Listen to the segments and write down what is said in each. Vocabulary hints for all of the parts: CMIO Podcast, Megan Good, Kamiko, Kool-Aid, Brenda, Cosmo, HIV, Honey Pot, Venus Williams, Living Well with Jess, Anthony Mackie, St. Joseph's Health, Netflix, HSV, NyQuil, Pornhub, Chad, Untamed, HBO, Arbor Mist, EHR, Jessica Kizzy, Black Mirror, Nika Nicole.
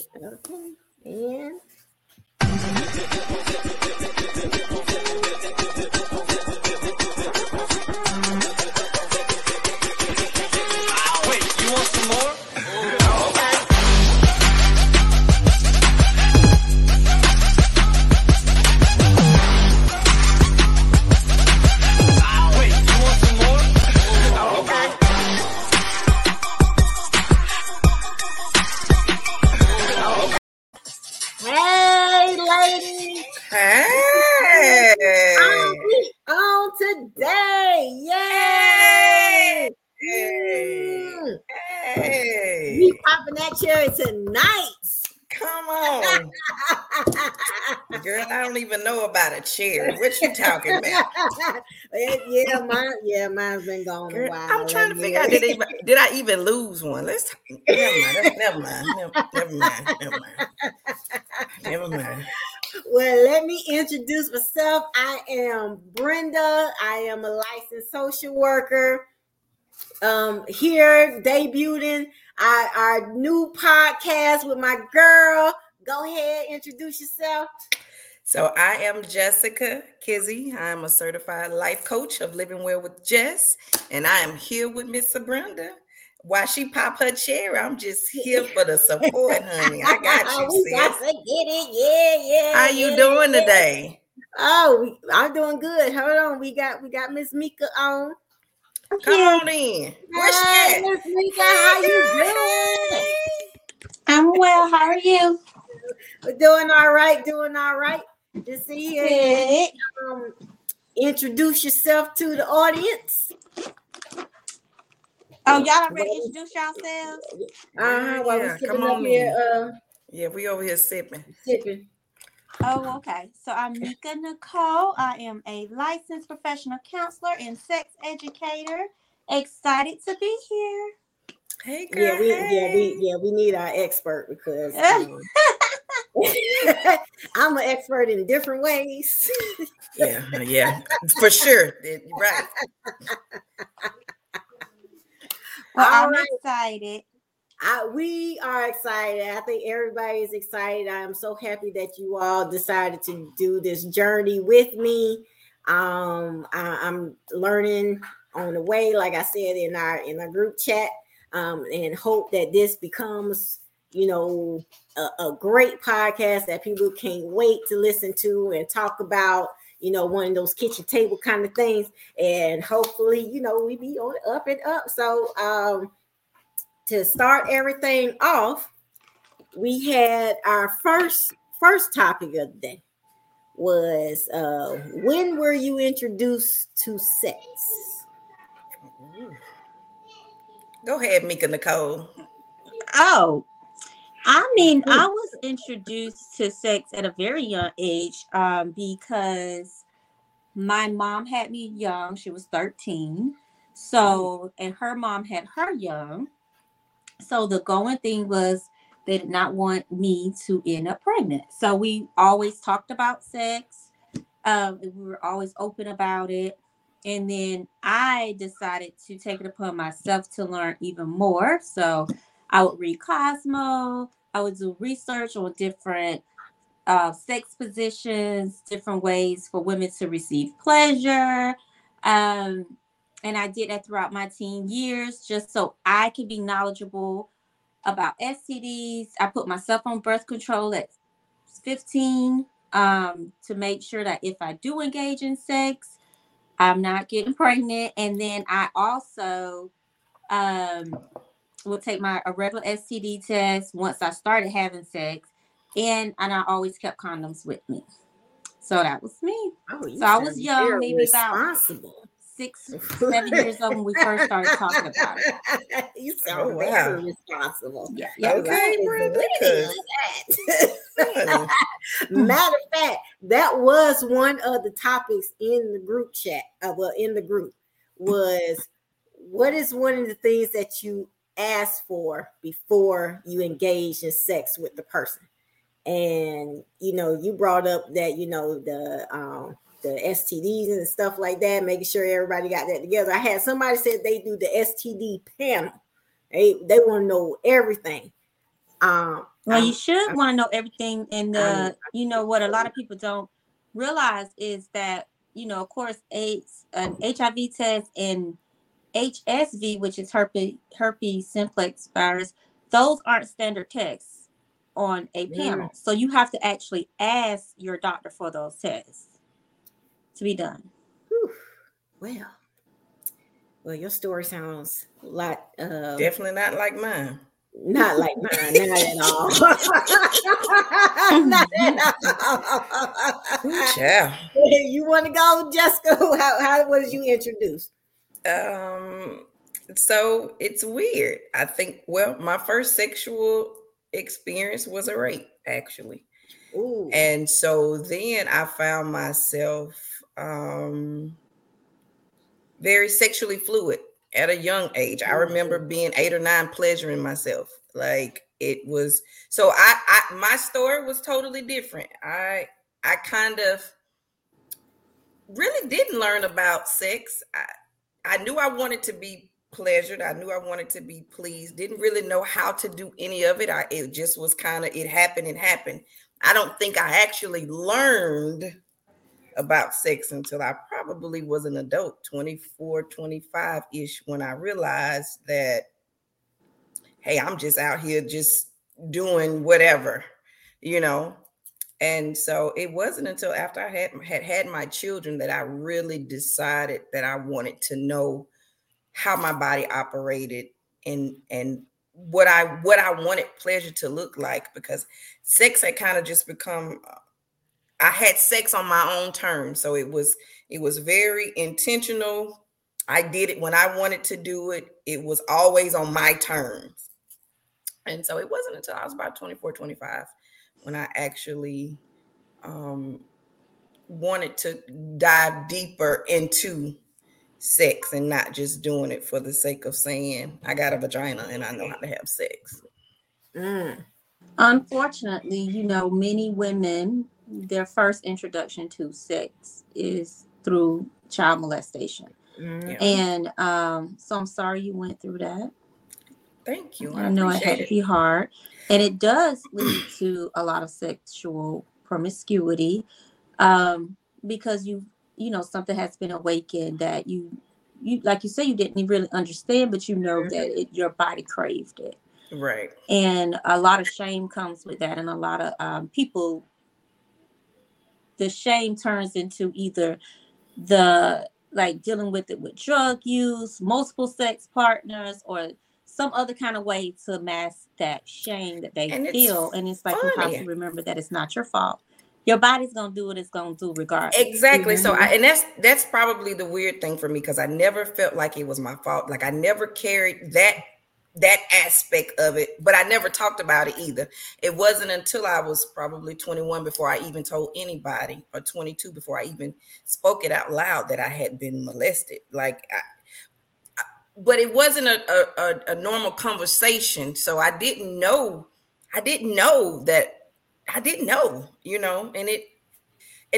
it. Okay. And chair. What you talking about? Mine's been gone a while. I'm trying to figure out did I even lose one? Let's never mind. Well, let me introduce myself. I am Brenda. I am a licensed social worker. Here debuting our new podcast with my girl. Go ahead, introduce yourself. So I am Jessica Kizzy. I am a certified life coach of Living Well with Jess, and I am here with Miss Brenda. While she pop her chair, I'm just here for the support, honey. I got you, sis. Got to get it. Yeah. How you doing today? Oh, I'm doing good. Hold on, we got Miss Nika on. Come on in. What's that? Miss Nika, how you doing? I'm well. How are you? We're doing all right. Just see it. Introduce yourself to the audience. Oh, y'all already introduced yourselves? We over here sipping. Oh, okay. So I'm Nika Nicole. I am a licensed professional counselor and sex educator. Excited to be here. Hey, girl. We need our expert because. I'm an expert in different ways. yeah, for sure. Right. Well, I'm excited. We are excited. I think everybody is excited. I am so happy that you all decided to do this journey with me. I'm learning on the way, like I said in our group chat, and hope that this becomes, a great podcast that people can't wait to listen to and talk about, one of those kitchen table kind of things. And hopefully, we be on up and up. So to start everything off, we had our first topic of the day was when were you introduced to sex? Go ahead, Nika Nicole. Oh, I was introduced to sex at a very young age because my mom had me young. She was 13. So, and her mom had her young. So the going thing was they did not want me to end up pregnant. So we always talked about sex. We were always open about it. And then I decided to take it upon myself to learn even more. So I would read Cosmo. I would do research on different sex positions, different ways for women to receive pleasure. And I did that throughout my teen years just so I could be knowledgeable about STDs. I put myself on birth control at 15 to make sure that if I do engage in sex, I'm not getting pregnant. And then I also will take a regular STD test once I started having sex. And I always kept condoms with me. So that was me. So I was young, maybe about 6, 7 years old when we first started talking about it. You sound very responsible. Yeah. Okay, Brenda. Matter of fact, that was one of the topics in the group chat. In the group was, what is one of the things that you ask for before you engage in sex with the person? And you brought up that the STDs and stuff like that, making sure everybody got that together. I had somebody said they do the STD panel. They want to know everything. Well, you should want to know everything. And you know what a lot of people don't realize is that, you know, of course, AIDS, an HIV test and HSV, which is herpes simplex virus, those aren't standard tests on a panel. Yeah. So you have to actually ask your doctor for those tests to be done. Whew. Well, your story sounds a lot. Definitely not like mine. Not like mine, not at all. Not at all. Yeah. You want to go, Jessica? How was you introduced? So it's weird. I think, well, my first sexual experience was a rape, actually. Ooh. And so then I found myself very sexually fluid at a young age. I remember being 8 or 9 pleasuring myself. Like it was, so I my story was totally different. I kind of really didn't learn about sex. I knew I wanted to be pleasured. I knew I wanted to be pleased. Didn't really know how to do any of it. It just was kind of, it happened and happened. I don't think I actually learned about sex until I probably was an adult, 24, 25-ish, when I realized that, hey, I'm just out here just doing whatever, you know? And so it wasn't until after I had my children that I really decided that I wanted to know how my body operated and what I wanted pleasure to look like, because sex had kind of just become, I had sex on my own terms. So it was very intentional. I did it when I wanted to do it. It was always on my terms. And so it wasn't until I was about 24, 25 when I actually wanted to dive deeper into sex and not just doing it for the sake of saying I got a vagina and I know how to have sex. Mm. Unfortunately, you know, many women, their first introduction to sex is through child molestation. Yeah. And so I'm sorry you went through that. Thank you. I know it had to be hard. And it does lead to a lot of sexual promiscuity because you know, something has been awakened that you like you say, you didn't really understand, but you know that your body craved it. Right. And a lot of shame comes with that. And a lot of people, the shame turns into either the like dealing with it with drug use, multiple sex partners, or some other kind of way to mask that shame that they feel. And it's like you have to remember that it's not your fault. Your body's gonna do what it's gonna do regardless. Exactly. Mm-hmm. So that's probably the weird thing for me, because I never felt like it was my fault. Like I never carried that aspect of it, but I never talked about it either. It wasn't until I was probably 21 before I even told anybody, or 22 before I even spoke it out loud, that I had been molested. Like, but it wasn't a normal conversation. So I didn't know, you know, and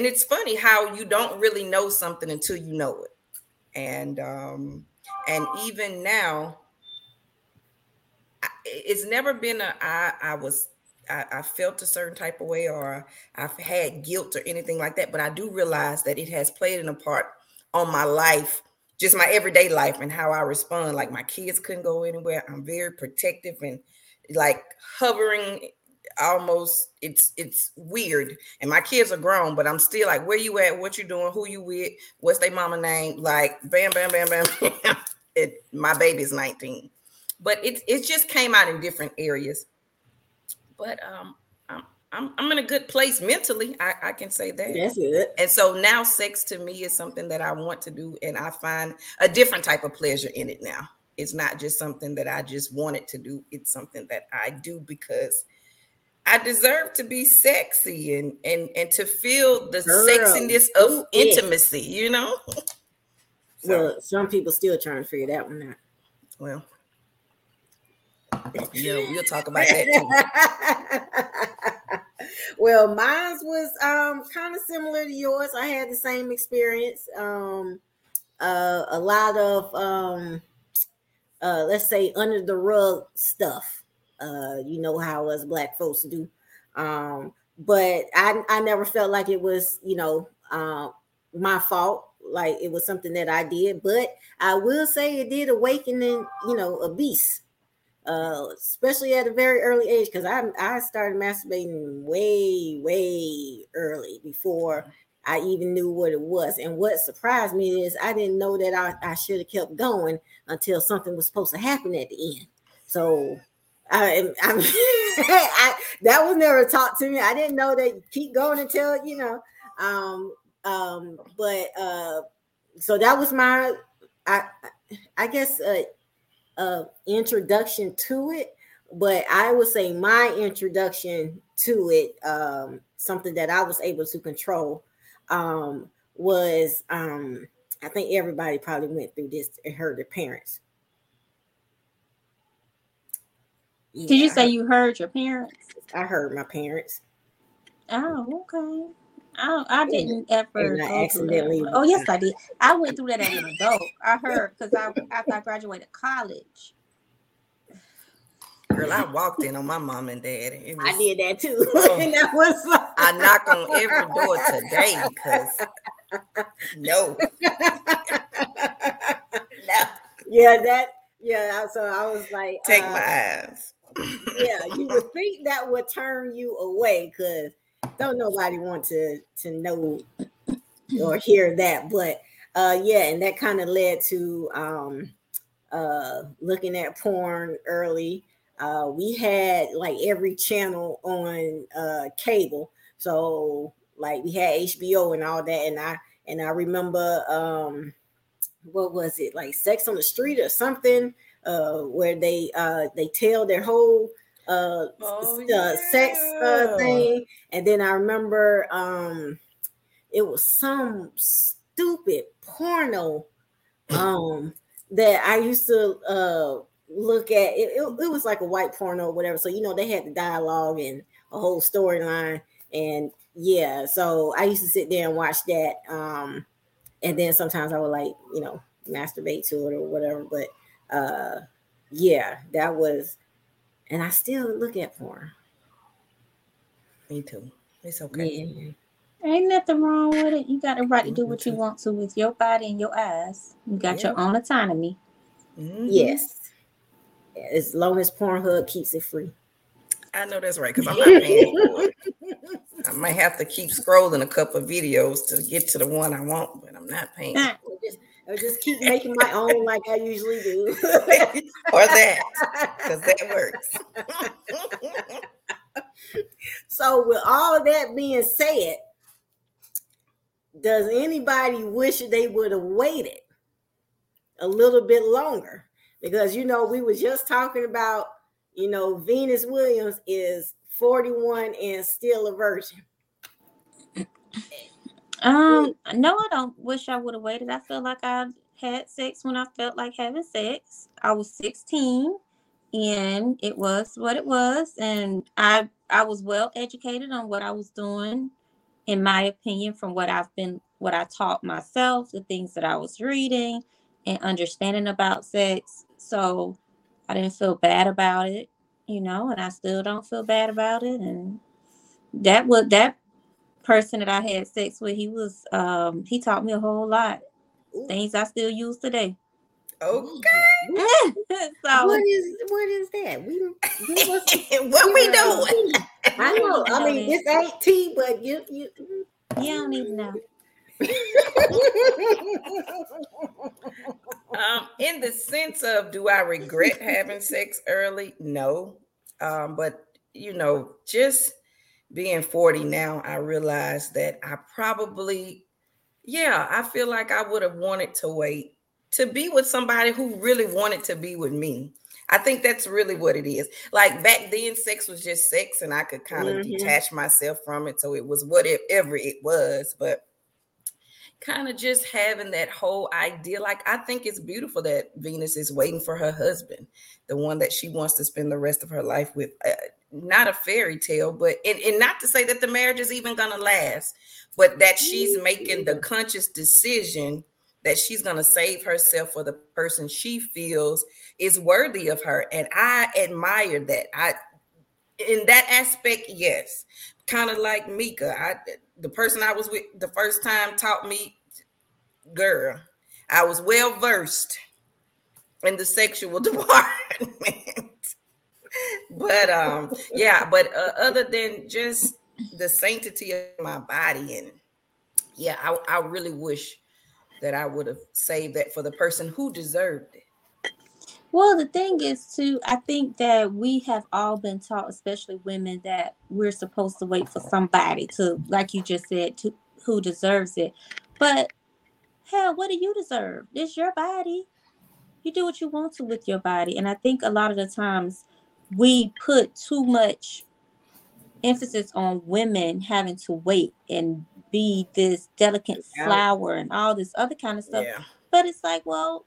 it's funny how you don't really know something until you know it. And even now, it's never been I felt a certain type of way, or I've had guilt or anything like that. But I do realize that it has played in a part on my life, just my everyday life and how I respond. Like my kids couldn't go anywhere. I'm very protective and like hovering almost. It's weird. And my kids are grown, but I'm still like, where you at? What you doing? Who you with? What's their mama name? Like bam, bam, bam, bam. My baby's 19. But it just came out in different areas. But I'm in a good place mentally. I can say that. That's it. And so now sex to me is something that I want to do, and I find a different type of pleasure in it now. It's not just something that I just wanted to do. It's something that I do because I deserve to be sexy and to feel the sexiness of intimacy, you know? So. Well, some people still trying to figure that one out. Well. Yeah, we'll talk about that too. Well, mine was kind of similar to yours. I had the same experience. A lot of let's say under the rug stuff You know how us Black folks do. But I never felt like it was, you know, my fault. Like it was something that I did. But I will say it did awaken, you know, a beast, especially at a very early age, because I started masturbating way early before I even knew what it was. And what surprised me is I didn't know that I should have kept going until something was supposed to happen at the end. So I that was never taught to me. I didn't know that you keep going until, you know, so that was my, I guess, introduction to it. But I would say my introduction to it, something that I was able to control, was, I think everybody probably went through this and heard their parents. Yeah. Did you say you heard your parents? I heard my parents. Oh, okay. I didn't ever. I accidentally. Oh, yes, I did. I went through that as an adult. I heard because after I graduated college. Girl, I walked in on my mom and dad. And I did that too. And that was like, I knocked on every door today because no. No. Yeah, so I was like. Take my eyes. Yeah, you would think that would turn you away because don't nobody want to know or hear that. But yeah, and that kind of led to looking at porn early. We had like every channel on cable, so like we had HBO and all that, and I remember what was it, like Sex on the Street or something, where they tell their whole sex thing, and then I remember it was some stupid porno that I used to look at. It was like a white porno or whatever, so you know they had the dialogue and a whole storyline, and yeah, so I used to sit there and watch that, and then sometimes I would, like, you know, masturbate to it or whatever, but yeah, that was, and I still look at porn. Me too. It's okay. Yeah. Ain't nothing wrong with it. You got the right to do what you want to with your body and your eyes. You got your own autonomy. Mm-hmm. Yes. As long as Pornhub keeps it free. I know that's right, because I'm not paying for it. I might have to keep scrolling a couple of videos to get to the one I want, but I'm not paying for it. I just keep making my own like I usually do. Or that, because that works. So with all that being said, does anybody wish they would have waited a little bit longer? Because, you know, we were just talking about, you know, Venus Williams is 41 and still a virgin. No, I don't wish I would have waited. I feel like I had sex when I felt like having sex. I was 16 and it was what it was. And I was well educated on what I was doing, in my opinion, from what I taught myself, the things that I was reading and understanding about sex. So I didn't feel bad about it, you know, and I still don't feel bad about it. And that person that I had sex with, he taught me a whole lot. Ooh. Things I still use today. Okay. So what is that? We what we doing? I know. I mean, this ain't tea, but you. Yeah, I don't even know. In the sense of, do I regret having sex early? No. But, you know, just being 40 now, I realize that I probably, I feel like I would have wanted to wait to be with somebody who really wanted to be with me. I think that's really what it is. Like back then, sex was just sex, and I could kind of detach myself from it. So it was whatever it was, but kind of just having that whole idea. Like, I think it's beautiful that Venus is waiting for her husband, the one that she wants to spend the rest of her life with. Not a fairy tale, but and not to say that the marriage is even gonna last, but that she's making the conscious decision that she's going to save herself for the person she feels is worthy of her. And I admire that. In that aspect, yes. Kind of like Mika. The person I was with the first time taught me, girl, I was well versed in the sexual department. But other than just the sanctity of my body, and yeah, I really wish that I would have saved that for the person who deserved it. Well, the thing is, too, I think that we have all been taught, especially women, that we're supposed to wait for somebody to, like you just said, to who deserves it. But hell, what do you deserve? It's your body. You do what you want to with your body. And I think a lot of the times we put too much emphasis on women having to wait and be this delicate flower and all this other kind of stuff. Yeah. But it's like, well,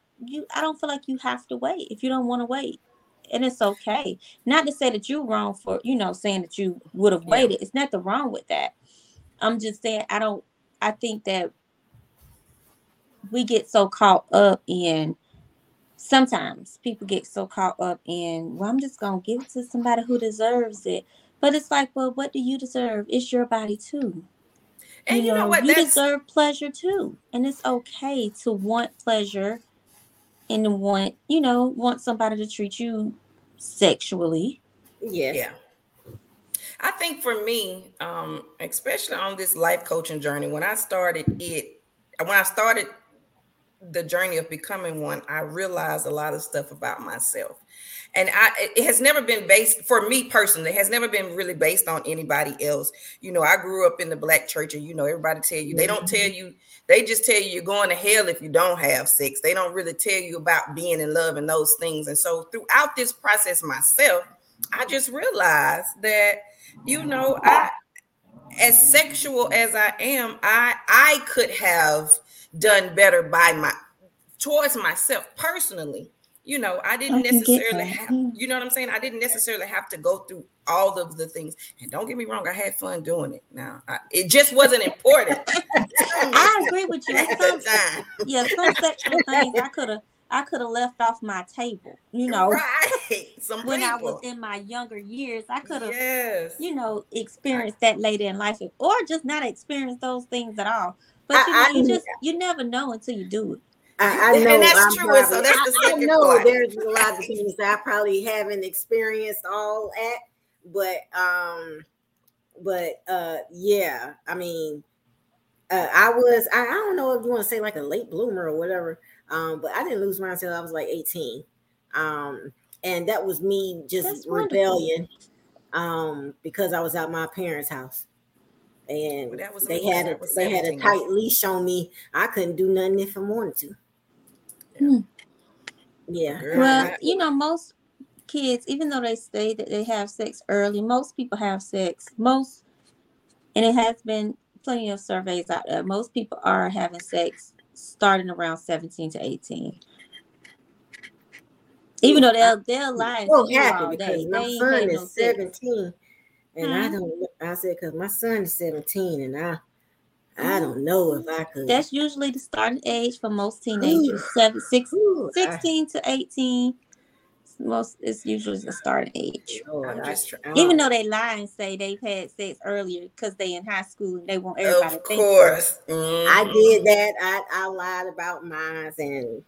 I don't feel like you have to wait if you don't want to wait. And it's okay. Not to say that you're wrong for, saying that you would have waited. It's nothing wrong with that. I'm just saying, I think that we get so caught up in, sometimes people get so caught up in, well, I'm just going to give it to somebody who deserves it. But it's like, well, what do you deserve? It's your body too. And you know what? You deserve pleasure too. And it's okay to want pleasure and want somebody to treat you sexually. Yes. Yeah. I think for me, especially on this life coaching journey, when I started the journey of becoming one, I realized a lot of stuff about myself. And it has never been based, for me personally, it has never been really based on anybody else. I grew up in the Black church, and everybody tell you, they don't tell you, they just tell you you're going to hell if you don't have sex. They don't really tell you about being in love and those things. And so throughout this process myself, I just realized that, I, as sexual as I am, I could have done better towards myself personally. I didn't necessarily have, you know what I'm saying? I didn't necessarily have to go through all of the things. And don't get me wrong, I had fun doing it. Now, it just wasn't important. I agree with you. Some sexual things I could have left off my table, Right. When I was in my younger years, I could have, experienced that later in life, or just not experienced those things at all. But you never know until you do it. I know, and that's true. Probably, so that's the second I know part. There's a lot of things that I probably haven't experienced all at, but yeah. I mean, I don't know if you want to say like a late bloomer or whatever. But I didn't lose mine until I was like 18, and that was me just rebellion, because I was at my parents' house. And well, they had a tight leash on me. I couldn't do nothing if I wanted to. Yeah. Well, most kids, even though they say that they have sex early, most people have sex. And it has been plenty of surveys out there. Most people are having sex starting around 17 to 18. Even though they'll lie. So happy because my son is 17. And because my son is 17 and I don't know if I could. That's usually the starting age for most teenagers. 16 to 18. It's usually the starting age. Lord, even though they lie and say they've had sex earlier because they in high school and they want everybody to think. Of course. I did that. I lied about mine, and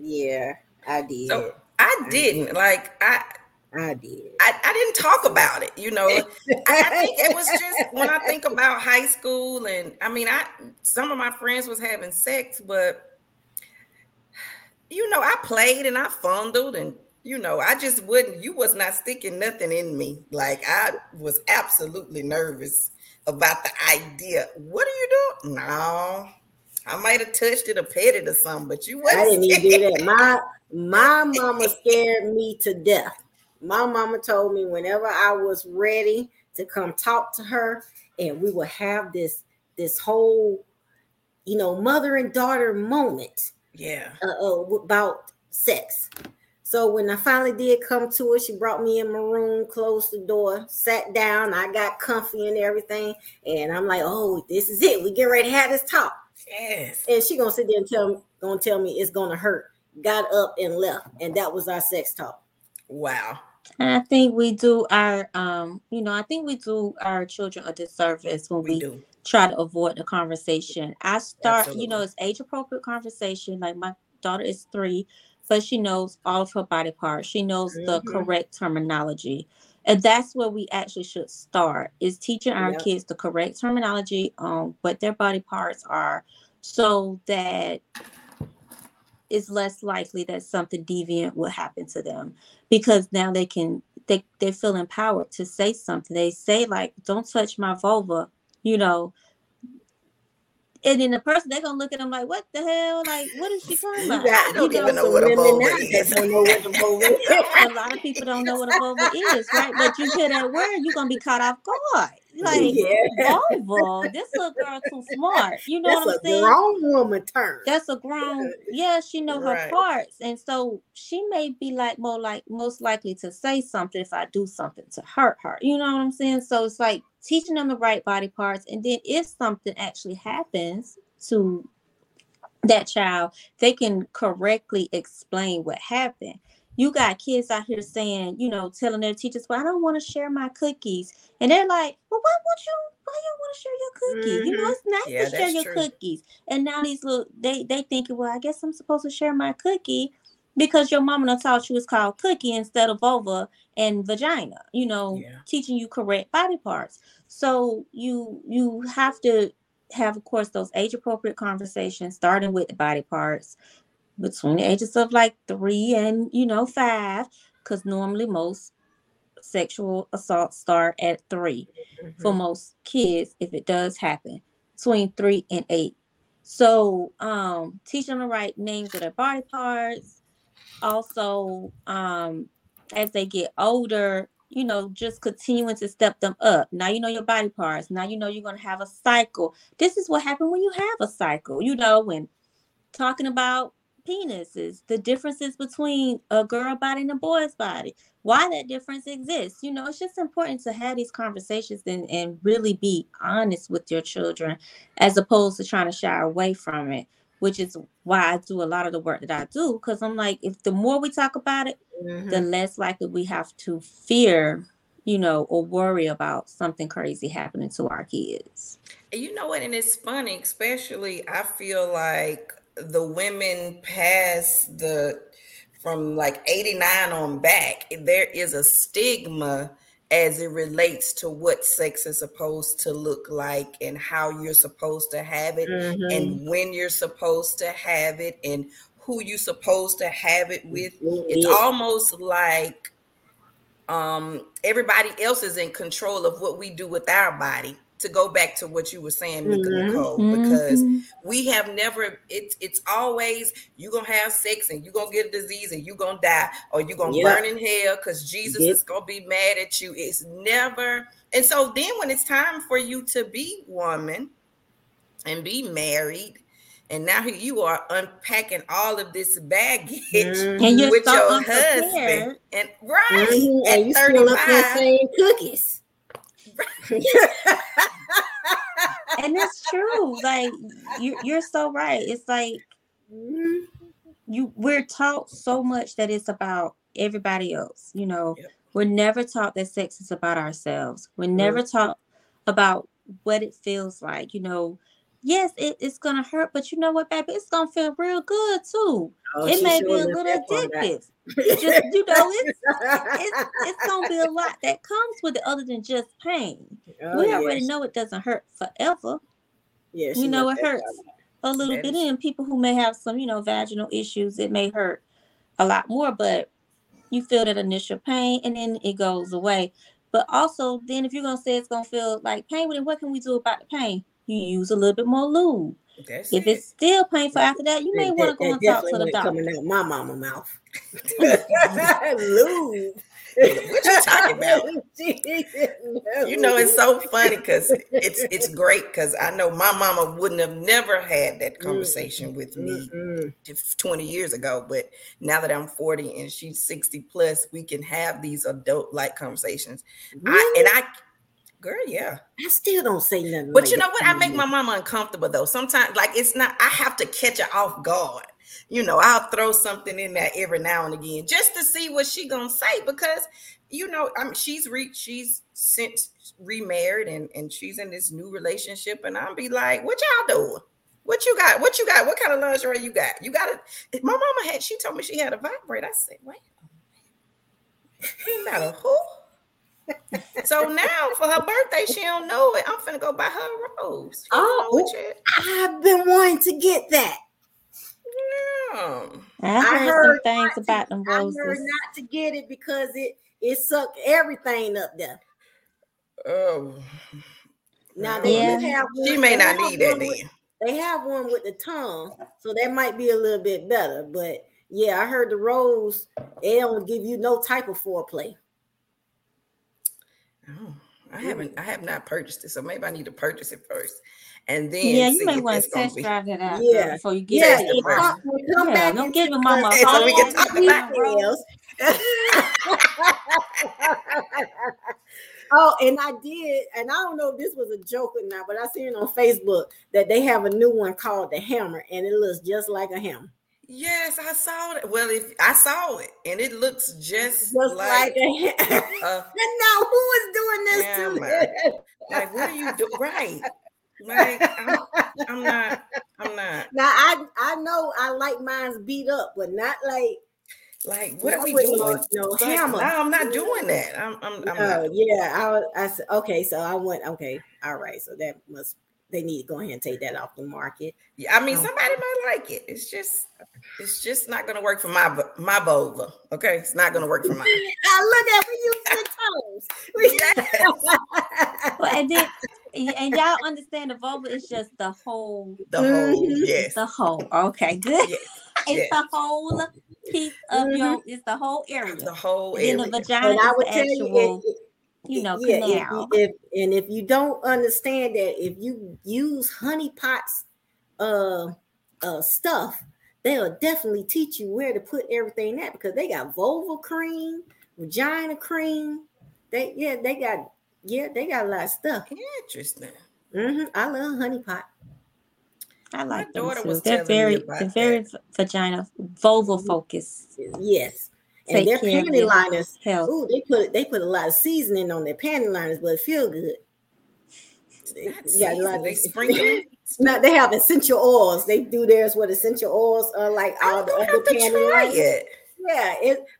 yeah, I did. So I didn't. I did. I didn't talk about it, I think it was just when I think about high school, and I mean, some of my friends was having sex, but I played and I fondled, and I just you was not sticking nothing in me. Like, I was absolutely nervous about the idea. What are you doing? No, I might have touched it or pet it or something, but you wasn't. I didn't even do that. My mama scared me to death. My mama told me whenever I was ready to come talk to her, and we would have this whole, mother and daughter moment. Yeah. About sex. So when I finally did come to it, she brought me in my room, closed the door, sat down. I got comfy and everything, and I'm like, "Oh, this is it. We get ready to have this talk." Yes. And she gonna sit there and tell me, gonna tell me it's gonna hurt, got up and left. And that was our sex talk. Wow. And I think we do our, I think we do our children a disservice when we try to avoid the conversation. I start, absolutely. It's age appropriate conversation. Like my daughter is 3, but she knows all of her body parts. She knows mm-hmm. the correct terminology. And that's where we actually should start, is teaching our kids the correct terminology on what their body parts are, so that it's less likely that something deviant will happen to them, because now they feel empowered to say something. They say, like, don't touch my vulva, and then the person, they're going to look at them like, what the hell? Like, what is she talking about? I don't even know what a vulva is. A lot of people don't know what a vulva is, right? But you hear that word, you're going to be caught off guard. Like, vulva, this little girl too smart. You know that's what I'm saying? That's a grown woman term. That's a grown, she know her parts. And so she may be most likely to say something if I do something to hurt her. You know what I'm saying? So it's like, teaching them the right body parts. And then if something actually happens to that child, they can correctly explain what happened. You got kids out here saying, telling their teachers, well, I don't want to share my cookies. And they're like, well, why you want to share your cookie? Mm-hmm. It's nice to share your cookies. And now these little, they thinking, well, I guess I'm supposed to share my cookie because your mama done taught you it's called cookie instead of vulva and vagina, teaching you correct body parts. So you have to have, of course, those age-appropriate conversations, starting with the body parts between the ages of 3 and 5, because normally most sexual assaults start at 3 mm-hmm. for most kids, if it does happen, between 3 and 8. So teaching the right names of their body parts. Also, as they get older, just continuing to step them up. Now you know your body parts. Now you know you're going to have a cycle. This is what happens when you have a cycle. When talking about penises, the differences between a girl body and a boy's body, why that difference exists. It's just important to have these conversations and really be honest with your children, as opposed to trying to shy away from it. Which is why I do a lot of the work that I do, because I'm like, if the more we talk about it, mm-hmm. the less likely we have to fear, or worry about something crazy happening to our kids. You know what? And it's funny, especially I feel like the women past from 89 on back, there is a stigma as it relates to what sex is supposed to look like and how you're supposed to have it mm-hmm. and when you're supposed to have it and who you're supposed to have it with. Mm-hmm. It's almost like everybody else is in control of what we do with our body. To go back to what you were saying, Nika Nicole, mm-hmm. because we have never, it's always, you're going to have sex and you're going to get a disease and you're going to die or you're going to burn in hell because Jesus is going to be mad at you. It's never. And so then when it's time for you to be woman and be married, and now here you are unpacking all of this baggage mm-hmm. with your husband. And right mm-hmm. at you 35. Still up that same cookies. And it's true, you're so right. It's like we're taught so much that it's about everybody else. We're never taught that sex is about ourselves. We're never taught about what it feels like. Yes, it's gonna hurt, but you know what, baby, it's gonna feel real good too. Oh, it may be a little addictive. Just, it's gonna be a lot that comes with it other than just pain. Oh, we already know it doesn't hurt forever. Yes, it hurts a little bit. And people who may have some, vaginal issues, it may hurt a lot more, but you feel that initial pain and then it goes away. But also, then if you're gonna say it's gonna feel like pain, well, then what can we do about the pain? You use a little bit more lube. That's if it's still painful after that, you may want to go and talk to the doctor. Coming out my mama mouth. Lube. What you talking about? It's so funny because it's great because I know my mama wouldn't have never had that conversation with me 20 years ago. But now that I'm 40 and she's 60 plus, we can have these adult-like conversations. Really? Girl, yeah. I still don't say nothing. But you know what? I make my mama uncomfortable though. Sometimes, I have to catch her off guard. You know, I'll throw something in there every now and again just to see what she gonna say, because, you know, I mean, she's since remarried and she's in this new relationship, and I'll be like, what y'all doing? What you got? What kind of lingerie you got? You got it. My mama had, she told me she had a vibrator. I said, wait a minute. You got a who? So now for her birthday, she don't know it. I'm finna go buy her a rose. Oh, I've been wanting to get that. Yeah. I heard some things about them roses. I heard not to get it because it sucked everything up there. Oh. Now she may not need that then. They have one with the tongue, so that might be a little bit better. But yeah, I heard the rose, it don't give you no type of foreplay. Oh, I have not purchased it, so maybe I need to purchase it first, and then you may want to test drive that out before you get it. Come back. Don't give them mama. Okay, so we can talk about else. Oh, and I did, and I don't know if this was a joke or not, but I seen it on Facebook that they have a new one called the Hammer, and it looks just like a hammer. Yes, I saw it. Well, I saw it, and it looks just like a hammer. No, who is doing this to me? Like, what are you doing? Right. Like, I'm not. Now, I know I like mine's beat up, but not like. Like, what are we doing? No hammer. No, I'm not doing that. I'm not. Yeah, I said, okay, so I went, okay, all right. So that must, they need to go ahead and take that off the market. Yeah, I mean, somebody might like it. It's just not going to work for my vulva. Okay, it's not going to work for mine. I look at when you use the toes. Well, and y'all understand the vulva is just the whole. The whole, yes. The whole, okay, good. Yes. It's the whole piece of your. It's the whole area. The whole area. And the vagina and I would is the actual, canal. If you don't understand that, if you use Honey Pot's stuff, they'll definitely teach you where to put everything at, because they got vulva cream, vagina cream. They got a lot of stuff. Interesting. I love Honey Pot. I like them too. They're very vagina, vulval focused. Yes. And their panty liners, ooh, they put a lot of seasoning on their panty liners, but it feel good. They sprinkle it. They have essential oils. They do theirs with essential oils, like all the other panty liners. Yeah,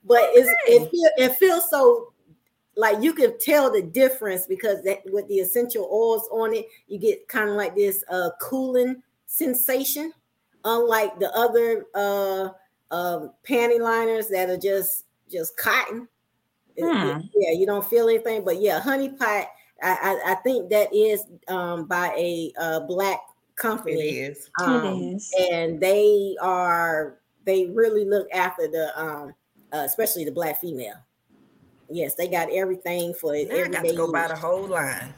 it feels so, like, you can tell the difference, because that with the essential oils on it, you get kind of like this cooling sensation, unlike the other panty liners that are just cotton. You don't feel anything. But yeah, Honey Pot, I think that is by a black company. It is. And they really look after the especially the black female. Yes, they got everything for it. I got to go buy the whole line.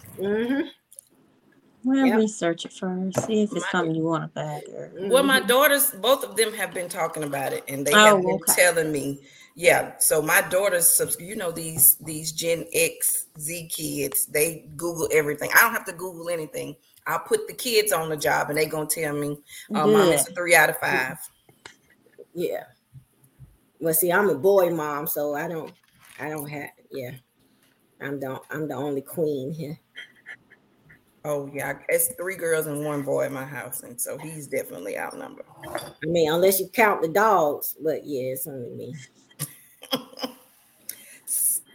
Well, research it first. See if it's something you want to buy. Well, my daughters, both of them have been talking about it, and they have been telling me. Yeah, so my daughters, you know, these Gen X, Z kids, they Google everything. I don't have to Google anything. I'll put the kids on the job, and they're going to tell me, Mom, it's a 3 out of 5. Yeah. Well, see, I'm a boy mom, so I don't have, I'm the only queen here. Oh, yeah. It's 3 girls and 1 boy in my house. And so he's definitely outnumbered. I mean, unless you count the dogs. But, yeah, it's only me.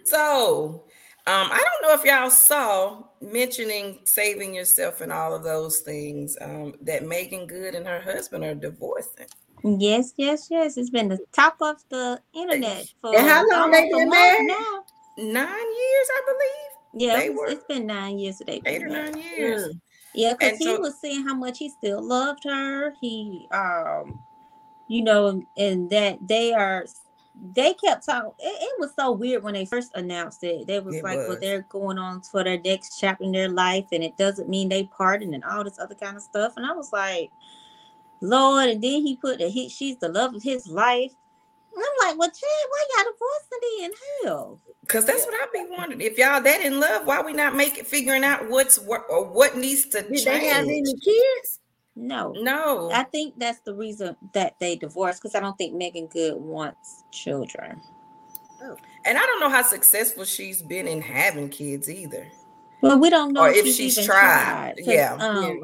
So, I don't know if y'all saw mentioning saving yourself and all of those things that Megan Good and her husband are divorcing. Yes. It's been the top of the internet for how long they been married now? 9 years, I believe. Yeah, it's been 9 years today. 8 or 9 years. Mm. Yeah, because he was saying how much he still loved her. He, and that they kept talking. It was so weird when they first announced it. They was like, well, they're going on for their next chapter in their life, and it doesn't mean they parted and all this other kind of stuff. And I was like, Lord. And then he put she's the love of his life. And I'm like, well, Chad, why y'all divorcing then? Hell. Because that's what I've been wondering. If y'all that in love, why we not figuring out what needs to change? Did they have any kids? No. I think that's the reason that they divorced, because I don't think Megan Good wants children. Oh. And I don't know how successful she's been in having kids either. Well, we don't know or if she's tried. Yeah.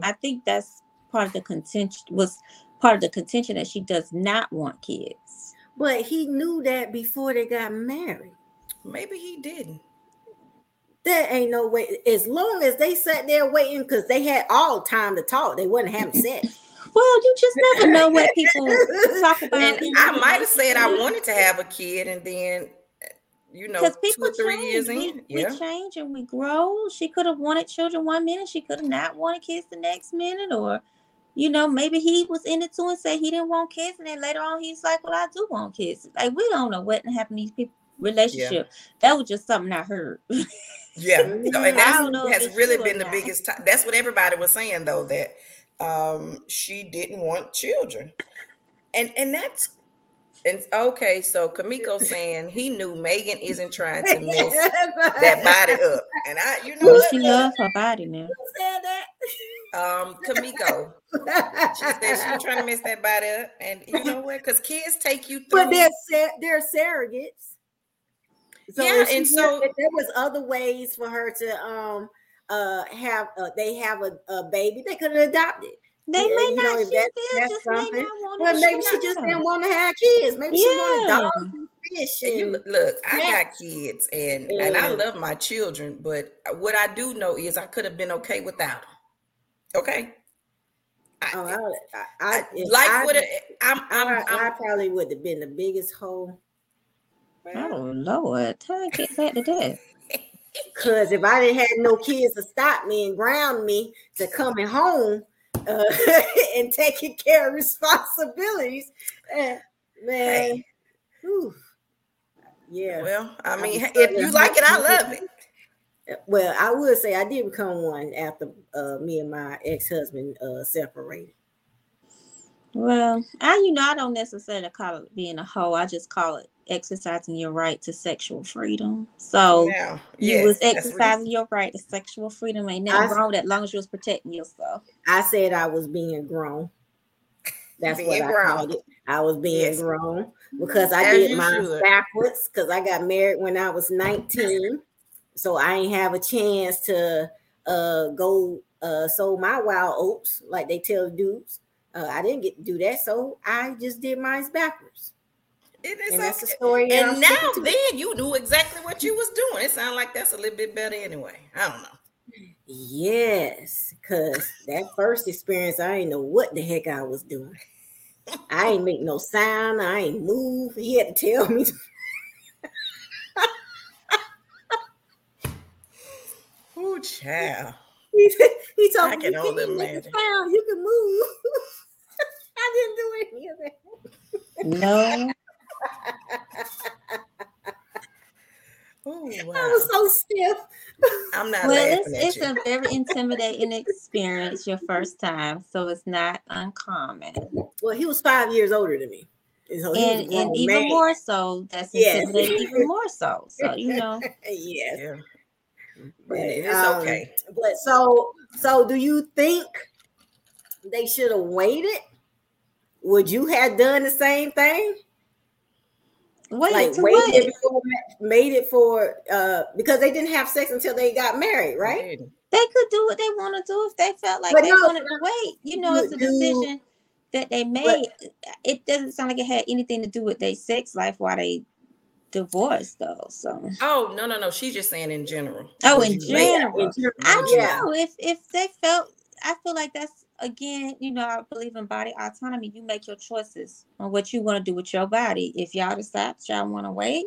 I think that's part of the contention, was part of the contention that she does not want kids. But he knew that before they got married. Maybe he didn't. There ain't no way. As long as they sat there waiting, because they had all time to talk, they wouldn't have sex. Well, you just never know what people talk about. And I might have said I wanted to have a kid, and then, you know, 2 or 3 years in. We change and we grow. She could have wanted children one minute. She could have not wanted kids the next minute. Or, you know, maybe he was in it too and said he didn't want kids. And then later on, he's like, well, I do want kids. Like, we don't know what happened to these people. Relationship. Yeah. That was just something I heard. Yeah. No, and that has really been the biggest time. That's what everybody was saying, though, that she didn't want children. And that's, and okay, so Kamiko's saying he knew Megan isn't trying to mess that body up. And I, you know, well, she loves her body now. Who said that? Kamiko. She's trying to mess that body up. And you know what? Because kids take you through. But they're surrogates. So yeah, and so there was other ways for her to have they have a baby they could have adopted. They may not. Maybe she just didn't want to have kids. Maybe she wanted dogs. Look, I got kids and I love my children, but what I do know is I could have been okay without them. Okay. I probably would have been the biggest hoe. Oh Lord, time gets back to death. Because if I didn't have no kids to stop me and ground me to coming home and taking care of responsibilities, man. Whew. Yeah. Well, I mean, if you like it, I love it. Well, I would say I did become one after me and my ex-husband separated. Well, I don't necessarily call it being a hoe. I just call it exercising your right to sexual freedom. So you was exercising your right to sexual freedom. Ain't nothing wrong with that, as long as you was protecting yourself. I said I was being grown. That's being what grown. I called it. I was being grown because I did mine backwards because I got married when I was 19. So I ain't have a chance to go sow my wild oats like they tell dudes. I didn't get to do that. So I just did mine backwards. That's the story. And now then you knew exactly what you was doing. It sounds like that's a little bit better anyway. I don't know. Yes, because that first experience, I ain't know what the heck I was doing. I ain't make no sound. I ain't move. He had to tell me. Oh, child. He told me, you can move. I didn't do any of that. No. Oh, wow. I was so stiff. I'm not. Well, it's a very intimidating experience your first time, so it's not uncommon. Well, he was 5 years older than me, so and even man. More so. That's intimidating, even more so. So you know, yeah. But it's okay. But so do you think they should have waited? Would you have done the same thing? Because they didn't have sex until they got married, right? They could do what they want to do if they felt like wanted to wait. You know, it's a decision that they made. It doesn't sound like it had anything to do with their sex life while they divorced, though. So no, she's just saying in general. Oh, in general. I don't know if they felt. I feel like that's again, you know, I believe in body autonomy. You make your choices on what you want to do with your body. If y'all decide y'all want to wait,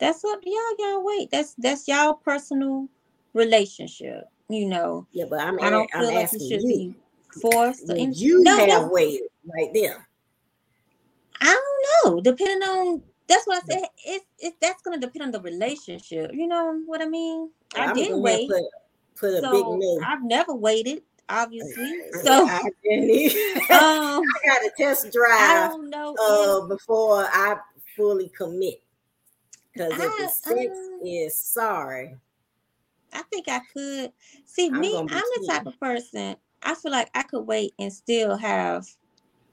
that's up to y'all. Y'all wait. That's y'all personal relationship. You know. Yeah, but I don't feel like you should be forced. You have waited right there. I don't know. Depending on that's what I said. It's that's gonna depend on the relationship. You know what I mean? I didn't wait. Put a big name. I've never waited, obviously. So I I got a test drive. I don't know before I fully commit. Because if the sex is sorry, I think I could. See, I'm the type of person I feel like I could wait and still have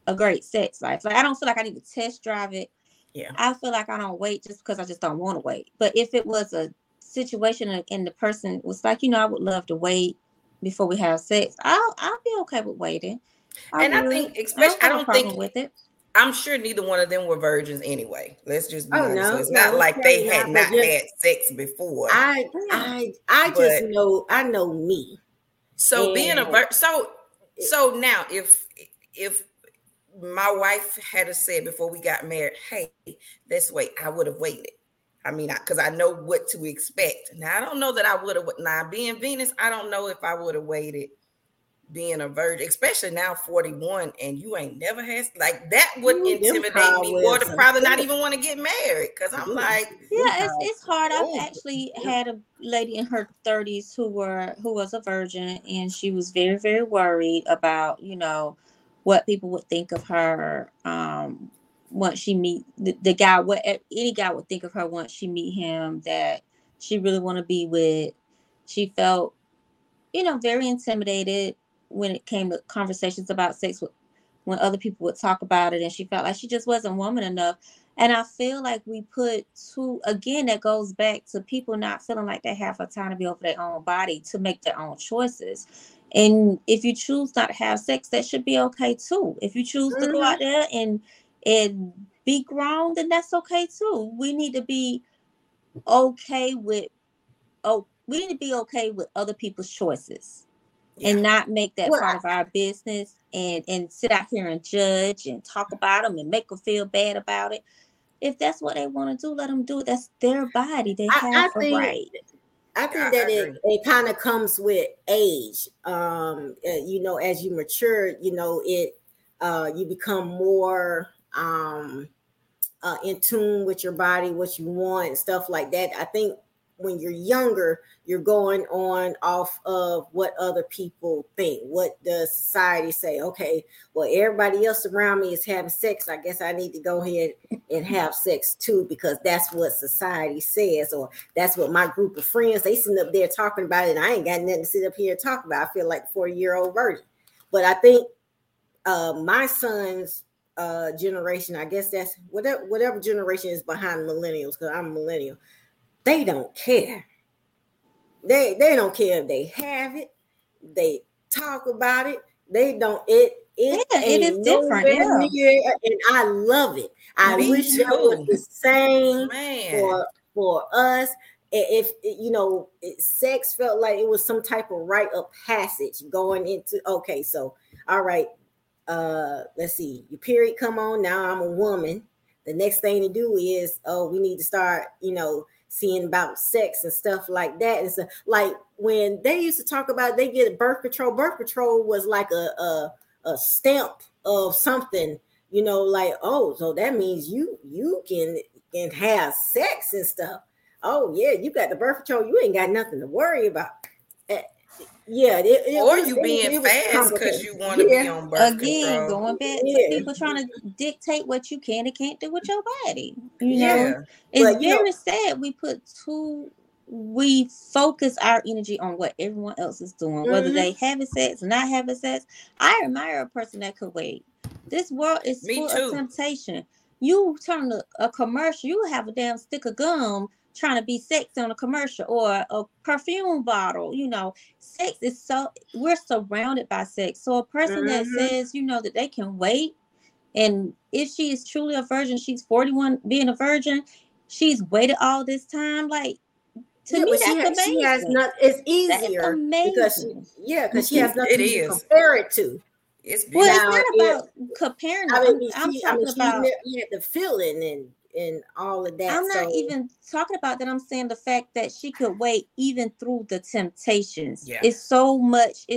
a great sex life. Like, I don't feel like I need to test drive it. Yeah. I feel like I don't wait just because I just don't want to wait. But if it was a situation and the person was like, you know, I would love to wait before we have sex, I'll be okay with waiting. I don't think I'm sure neither one of them were virgins anyway. Let's just be honest. No. So it's not like they had not had sex before. I know me. So and being a virgin, so now if my wife had said before we got married, hey, this way, I would have waited. I mean, because I know what to expect. Now, I don't know that I would have. Now, being Venus, I don't know if I would have waited being a virgin, especially now 41, and you ain't never had, like, that would intimidate me or to probably not even want to get married, because I'm like... Yeah, it's hard. I've actually had a lady in her 30s who was a virgin, and she was very, very worried about, you know, what people would think of her once she meet the guy, what any guy would think of her once she meet him, that she really want to be with. She felt, you know, very intimidated when it came to conversations about sex when other people would talk about it, and she felt like she just wasn't woman enough. And I feel like we put again, that goes back to people not feeling like they have autonomy over their own body to make their own choices. And if you choose not to have sex, that should be okay too. If you choose to go out there and be grown, then that's okay too. We need to be okay with other people's choices. Yeah. And not make that part of our business and sit out here and judge and talk about them and make them feel bad about it. If that's what they want to do, let them do it. That's their body. They have a right. I think that it kind of comes with age. You know, as you mature, you know, you become more in tune with your body, what you want, and stuff like that. I think when you're younger, you're going on off of what other people think, what does society say. Okay, well, everybody else around me is having sex, I guess I need to go ahead and have sex too, because that's what society says, or that's what my group of friends, they sitting up there talking about it, and I ain't got nothing to sit up here and talk about. I feel like a 40-year-old virgin. But I think my son's generation, I guess that's whatever generation is behind millennials, because I'm a millennial, they don't care. They don't care if they have it. They talk about it. They don't. It is different. Yeah. And I love it. I wish that was the same for us. If, you know, sex felt like it was some type of rite of passage going into, okay, so, all right, let's see, your period come on, now I'm a woman. The next thing to do is, oh, we need to start, you know, seeing about sex and stuff like that. And so, like, when they used to talk about, they get birth control was like a stamp of something, you know, like, oh, so that means you can have sex and stuff. Oh yeah, you got the birth control, you ain't got nothing to worry about. Yeah, it was fast because you want to be on birth control. Going back to people trying to dictate what you can and can't do with your body. You know, it's very sad. We focus our energy on what everyone else is doing, whether they having sex, not having sex. I admire a person that could wait. This world is full of temptation. You turn to a commercial, you have a damn stick of gum trying to be sexy on a commercial, or a perfume bottle. You know, sex is we're surrounded by sex. So a person that says, you know, that they can wait, and if she is truly a virgin, she's 41 being a virgin, she's waited all this time. Like, to me, that's amazing. She has not, it's easier because she has nothing to compare it to. It's not about comparing. I'm talking about you had the feeling and all of that. I'm not even talking about that. I'm saying the fact that she could wait even through the temptations. Yeah. It's so much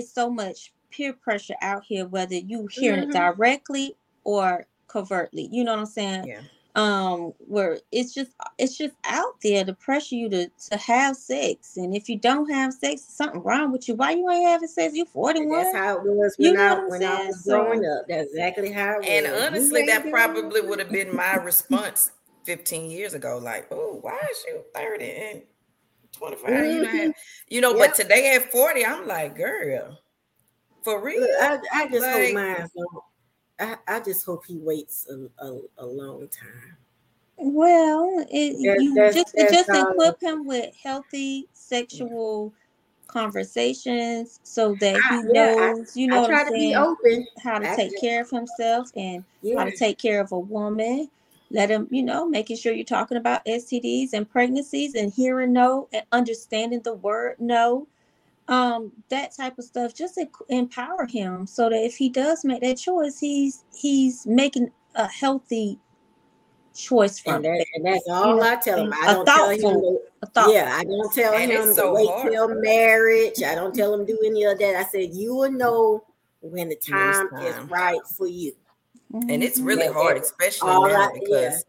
peer pressure out here, whether you hearing it directly or covertly. You know what I'm saying? Yeah. Where it's just out there to pressure you to have sex. And if you don't have sex, something wrong with you. Why you ain't having sex? You're 41. That's how it was when I was growing up. That's exactly how it was. And honestly, that probably would have been my response 15 years ago, like, oh, why is you 30 and 25? You know, but today at 40, I'm like, girl, For real? I just hope mine's long. I just hope he waits a long time. Well, just equip him with healthy sexual conversations so that he knows, how to take care of himself and how to take care of a woman. Let him, making sure you're talking about STDs and pregnancies and hearing no and understanding the word no. That type of stuff, just empower him so that if he does make that choice, he's making a healthy choice for him. And that's all I tell him. I don't tell him to wait till marriage. I don't tell him do any of that. I said, you will know when the time is right for you. Mm-hmm. And it's really hard, especially now, because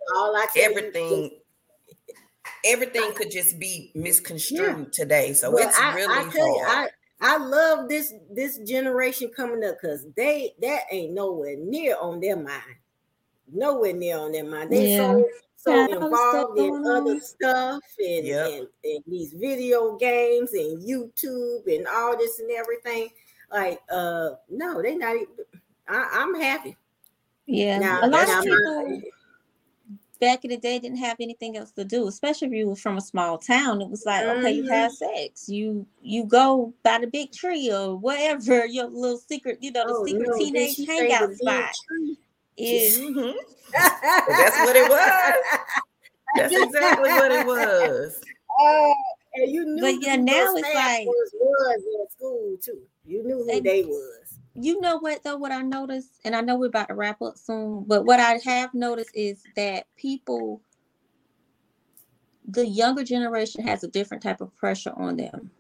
everything could just be misconstrued today. So it's really hard. I love this generation coming up, because that ain't nowhere near on their mind. Nowhere near on their mind. They so involved in other stuff and these video games and YouTube and all this and everything. Like, no, they not. I'm happy. Yeah, now, a lot of people back in the day didn't have anything else to do, especially if you were from a small town. It was like, okay, you have sex, you go by the big tree or whatever, your little secret, teenage hangout spot. Is that's what it was. That's exactly what it was. And you knew, but now it's like was in school too. You knew who they was. You know what, though, what I noticed, and I know we're about to wrap up soon, but what I have noticed is that the younger generation has a different type of pressure on them.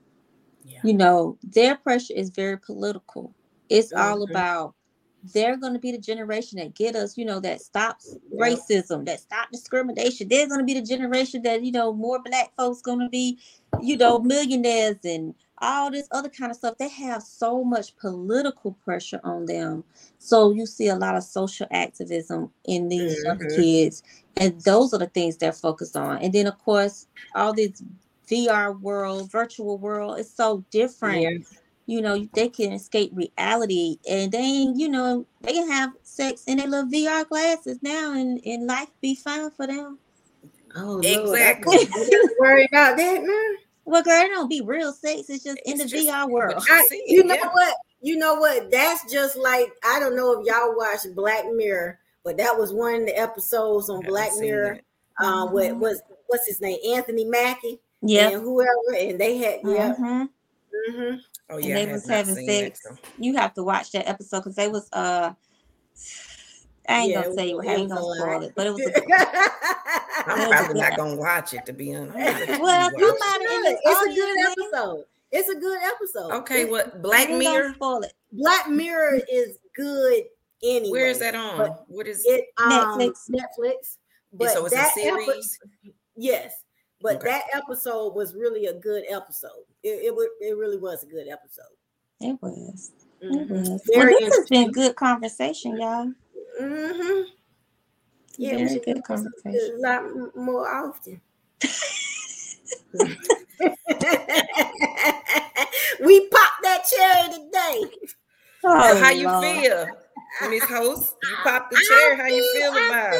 Yeah. Their pressure is very political. It's all about, they're going to be the generation that get us, that stops racism, that stops discrimination. They're going to be the generation that, more black folks going to be, millionaires and all this other kind of stuff. They have so much political pressure on them. So you see a lot of social activism in these younger kids. And those are the things they're focused on. And then, of course, all this VR world, virtual world is so different. Yeah. They can escape reality. And then, they can have sex in their little VR glasses now and life be fine for them. Oh, exactly. Don't worry about that, man. Well, girl, it don't be real sex. It's just in the VR world. What? You know what? That's just like, I don't know if y'all watched Black Mirror, but that was one of the episodes on Black Mirror. What's his name? Anthony Mackie. Yeah. And whoever. And they had, Oh, yeah. And they was having sex. You have to watch that episode because they was, I ain't gonna tell you what happened, spoil it, but it was. I'm probably not gonna watch it, to be honest. Well, you might it's a good episode. It's a good episode. Okay, what Black Mirror? Spoil it. Black Mirror is good anyway. Where is that on? But what is it? Netflix. But so it's a series. Yes, but that episode was really a good episode. It really was a good episode. It was. Mm-hmm. Well, this has been good conversation, y'all. Mm-hmm. Yeah, we should do a lot more often. We popped that cherry today. So how you feel, Miss Host? You popped the cherry. How you feel about it? I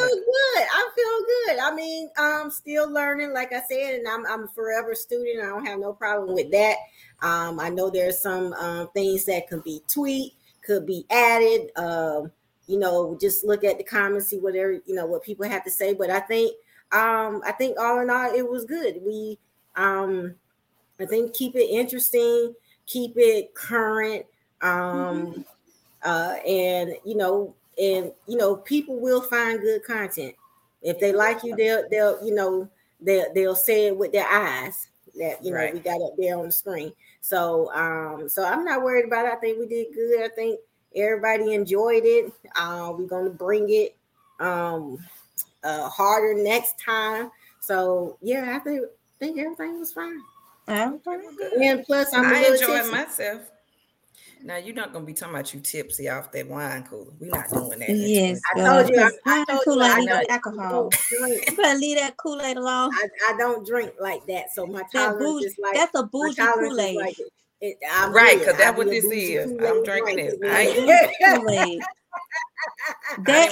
feel good. I mean, I'm still learning, like I said, and I'm a forever student. I don't have no problem with that. I know there's some things that can be tweaked, could be added. Just look at the comments, see whatever, what people have to say. But I think all in all, it was good. We, I think keep it interesting, keep it current. And people will find good content. If they like you, they'll say it with their eyes that, we got up there on the screen. So, so I'm not worried about it. I think we did good. I think everybody enjoyed it. We're going to bring it harder next time. So, yeah, I think everything was fine. And plus, I enjoyed myself. Now, you're not going to be talking about you tipsy off that wine cooler. We're not doing that. Yes. I told you. I don't drink alcohol. You better leave that Kool-Aid alone. I don't drink like that. So my tolerance is like... That's a bougie Kool-Aid. Right, because that's what this is. I'm drinking this. That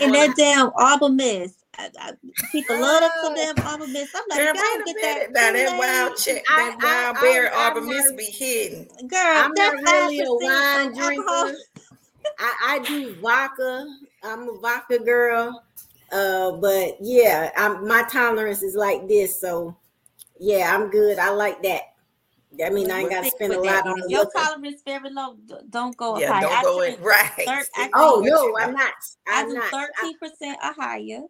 and that damn Arbor Mist. People love us for them Arbor Mist. I'm like, girl, gotta get that. Now that wild chick, that wild berry Arbor Mist be hidden. Girl, I'm not really a wine drinker. I do vodka. I'm a vodka girl. But yeah, my tolerance is like this. So yeah, I'm good. I like that. I mean, I ain't got to spend a lot on your tolerance very low. Don't go high. Don't go in. Right. Oh no, I'm not. I do 13% or higher.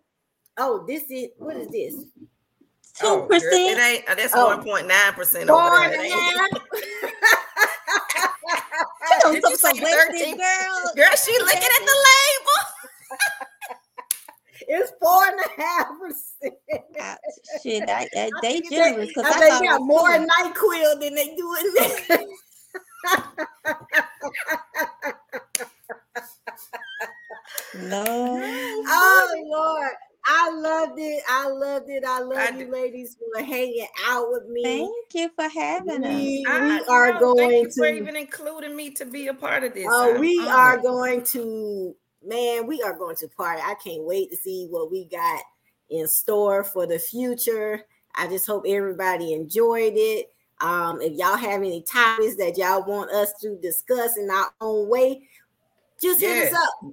Oh, this is what is this? 2%. It ain't. That's 1.9% over there. She was some wasted girl. Girl, she looking at the label. It's 4.5%. Shit, they generous because I got more NyQuil than they do in this. Lord. Oh Lord, I loved it. I loved it. I love you, ladies, for hanging out with me. Thank you for having us. Thank you for even including me to be a part of this. Oh, we are going to party. I can't wait to see what we got in store for the future. I just hope everybody enjoyed it. If y'all have any topics that y'all want us to discuss in our own way, just hit us up.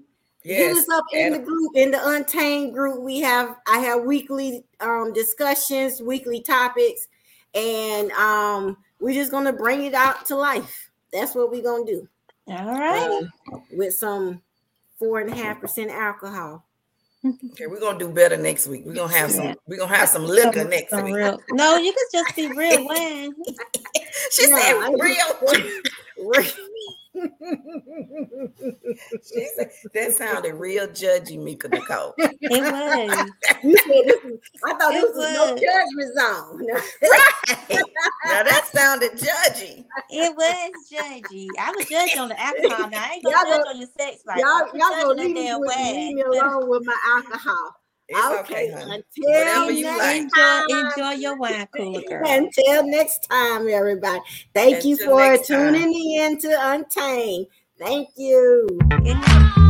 Yes. Hit us up in the group, in the Untamed group. I have weekly discussions, weekly topics, and we're just going to bring it out to life. That's what we're going to do. All right. With some 4.5% alcohol. Okay, we're gonna do better next week. We're gonna have some. We're gonna have some liquor next week. No, you can just be real. When she said real. She said that sounded real judgy, Nika Nicole. It was. I thought it was no judgment zone. Right. Now that sounded judgy. It was judgy. I was judged on the alcohol. Now I ain't gonna judge on your sex life. Y'all gonna leave me alone with my alcohol. It's okay, honey. Whatever you like. Enjoy your wine cooler, girl. Until next time, everybody. Thank you for tuning in to Untamed. Thank you.